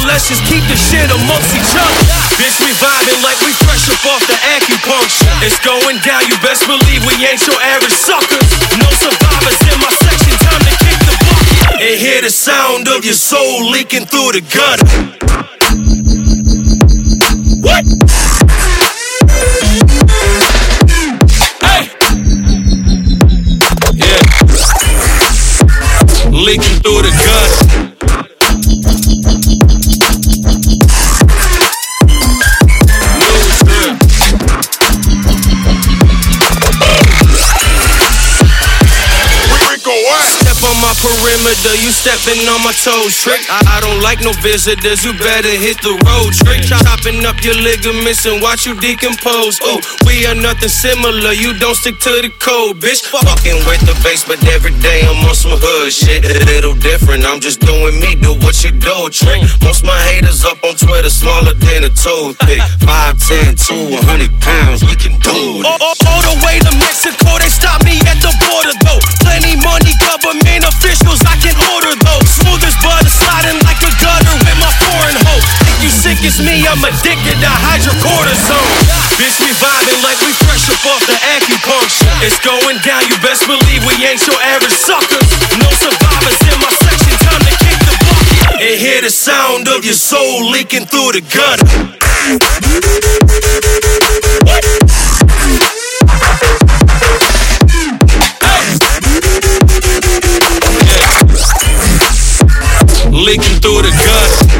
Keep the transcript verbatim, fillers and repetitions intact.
so let's just keep this shit amongst each other. Bitch, we vibing like we fresh up off the acupuncture. It's going down, you best believe we ain't your average suckers. No survivors in my section, time to kick the bucket and hear the sound of your soul leaking through the gutter. What? Hey! Yeah. Leaking through the gutter. Perimeter, you stepping on my toes, trick. I, I don't like no visitors, you better hit the road, trick. Chopping up your ligaments and watch you decompose. Ooh, we are nothing similar, you don't stick to the code, bitch. Fucking with the base, but every day I'm on some hood shit. A little different, I'm just doing me, do what you do, trick. Most my haters up on Twitter, smaller than a toothpick. five, ten, two, one hundred pounds, we can do it. All, all, all the way to Mexico, they stop me at the border, though. Plenty money, government officials, I can order those. Smooth as butter, sliding like a gutter with my foreign hoe. Think you sick as me, I'm addicted to hydrocortisone. Bitch, we vibing like we fresh up off the acupuncture. It's going down, you best believe we ain't your average suckers. No survivors in my section, time to kick the bucket and hear the sound of your soul leaking through the gutter. What? Leaking through the gutter.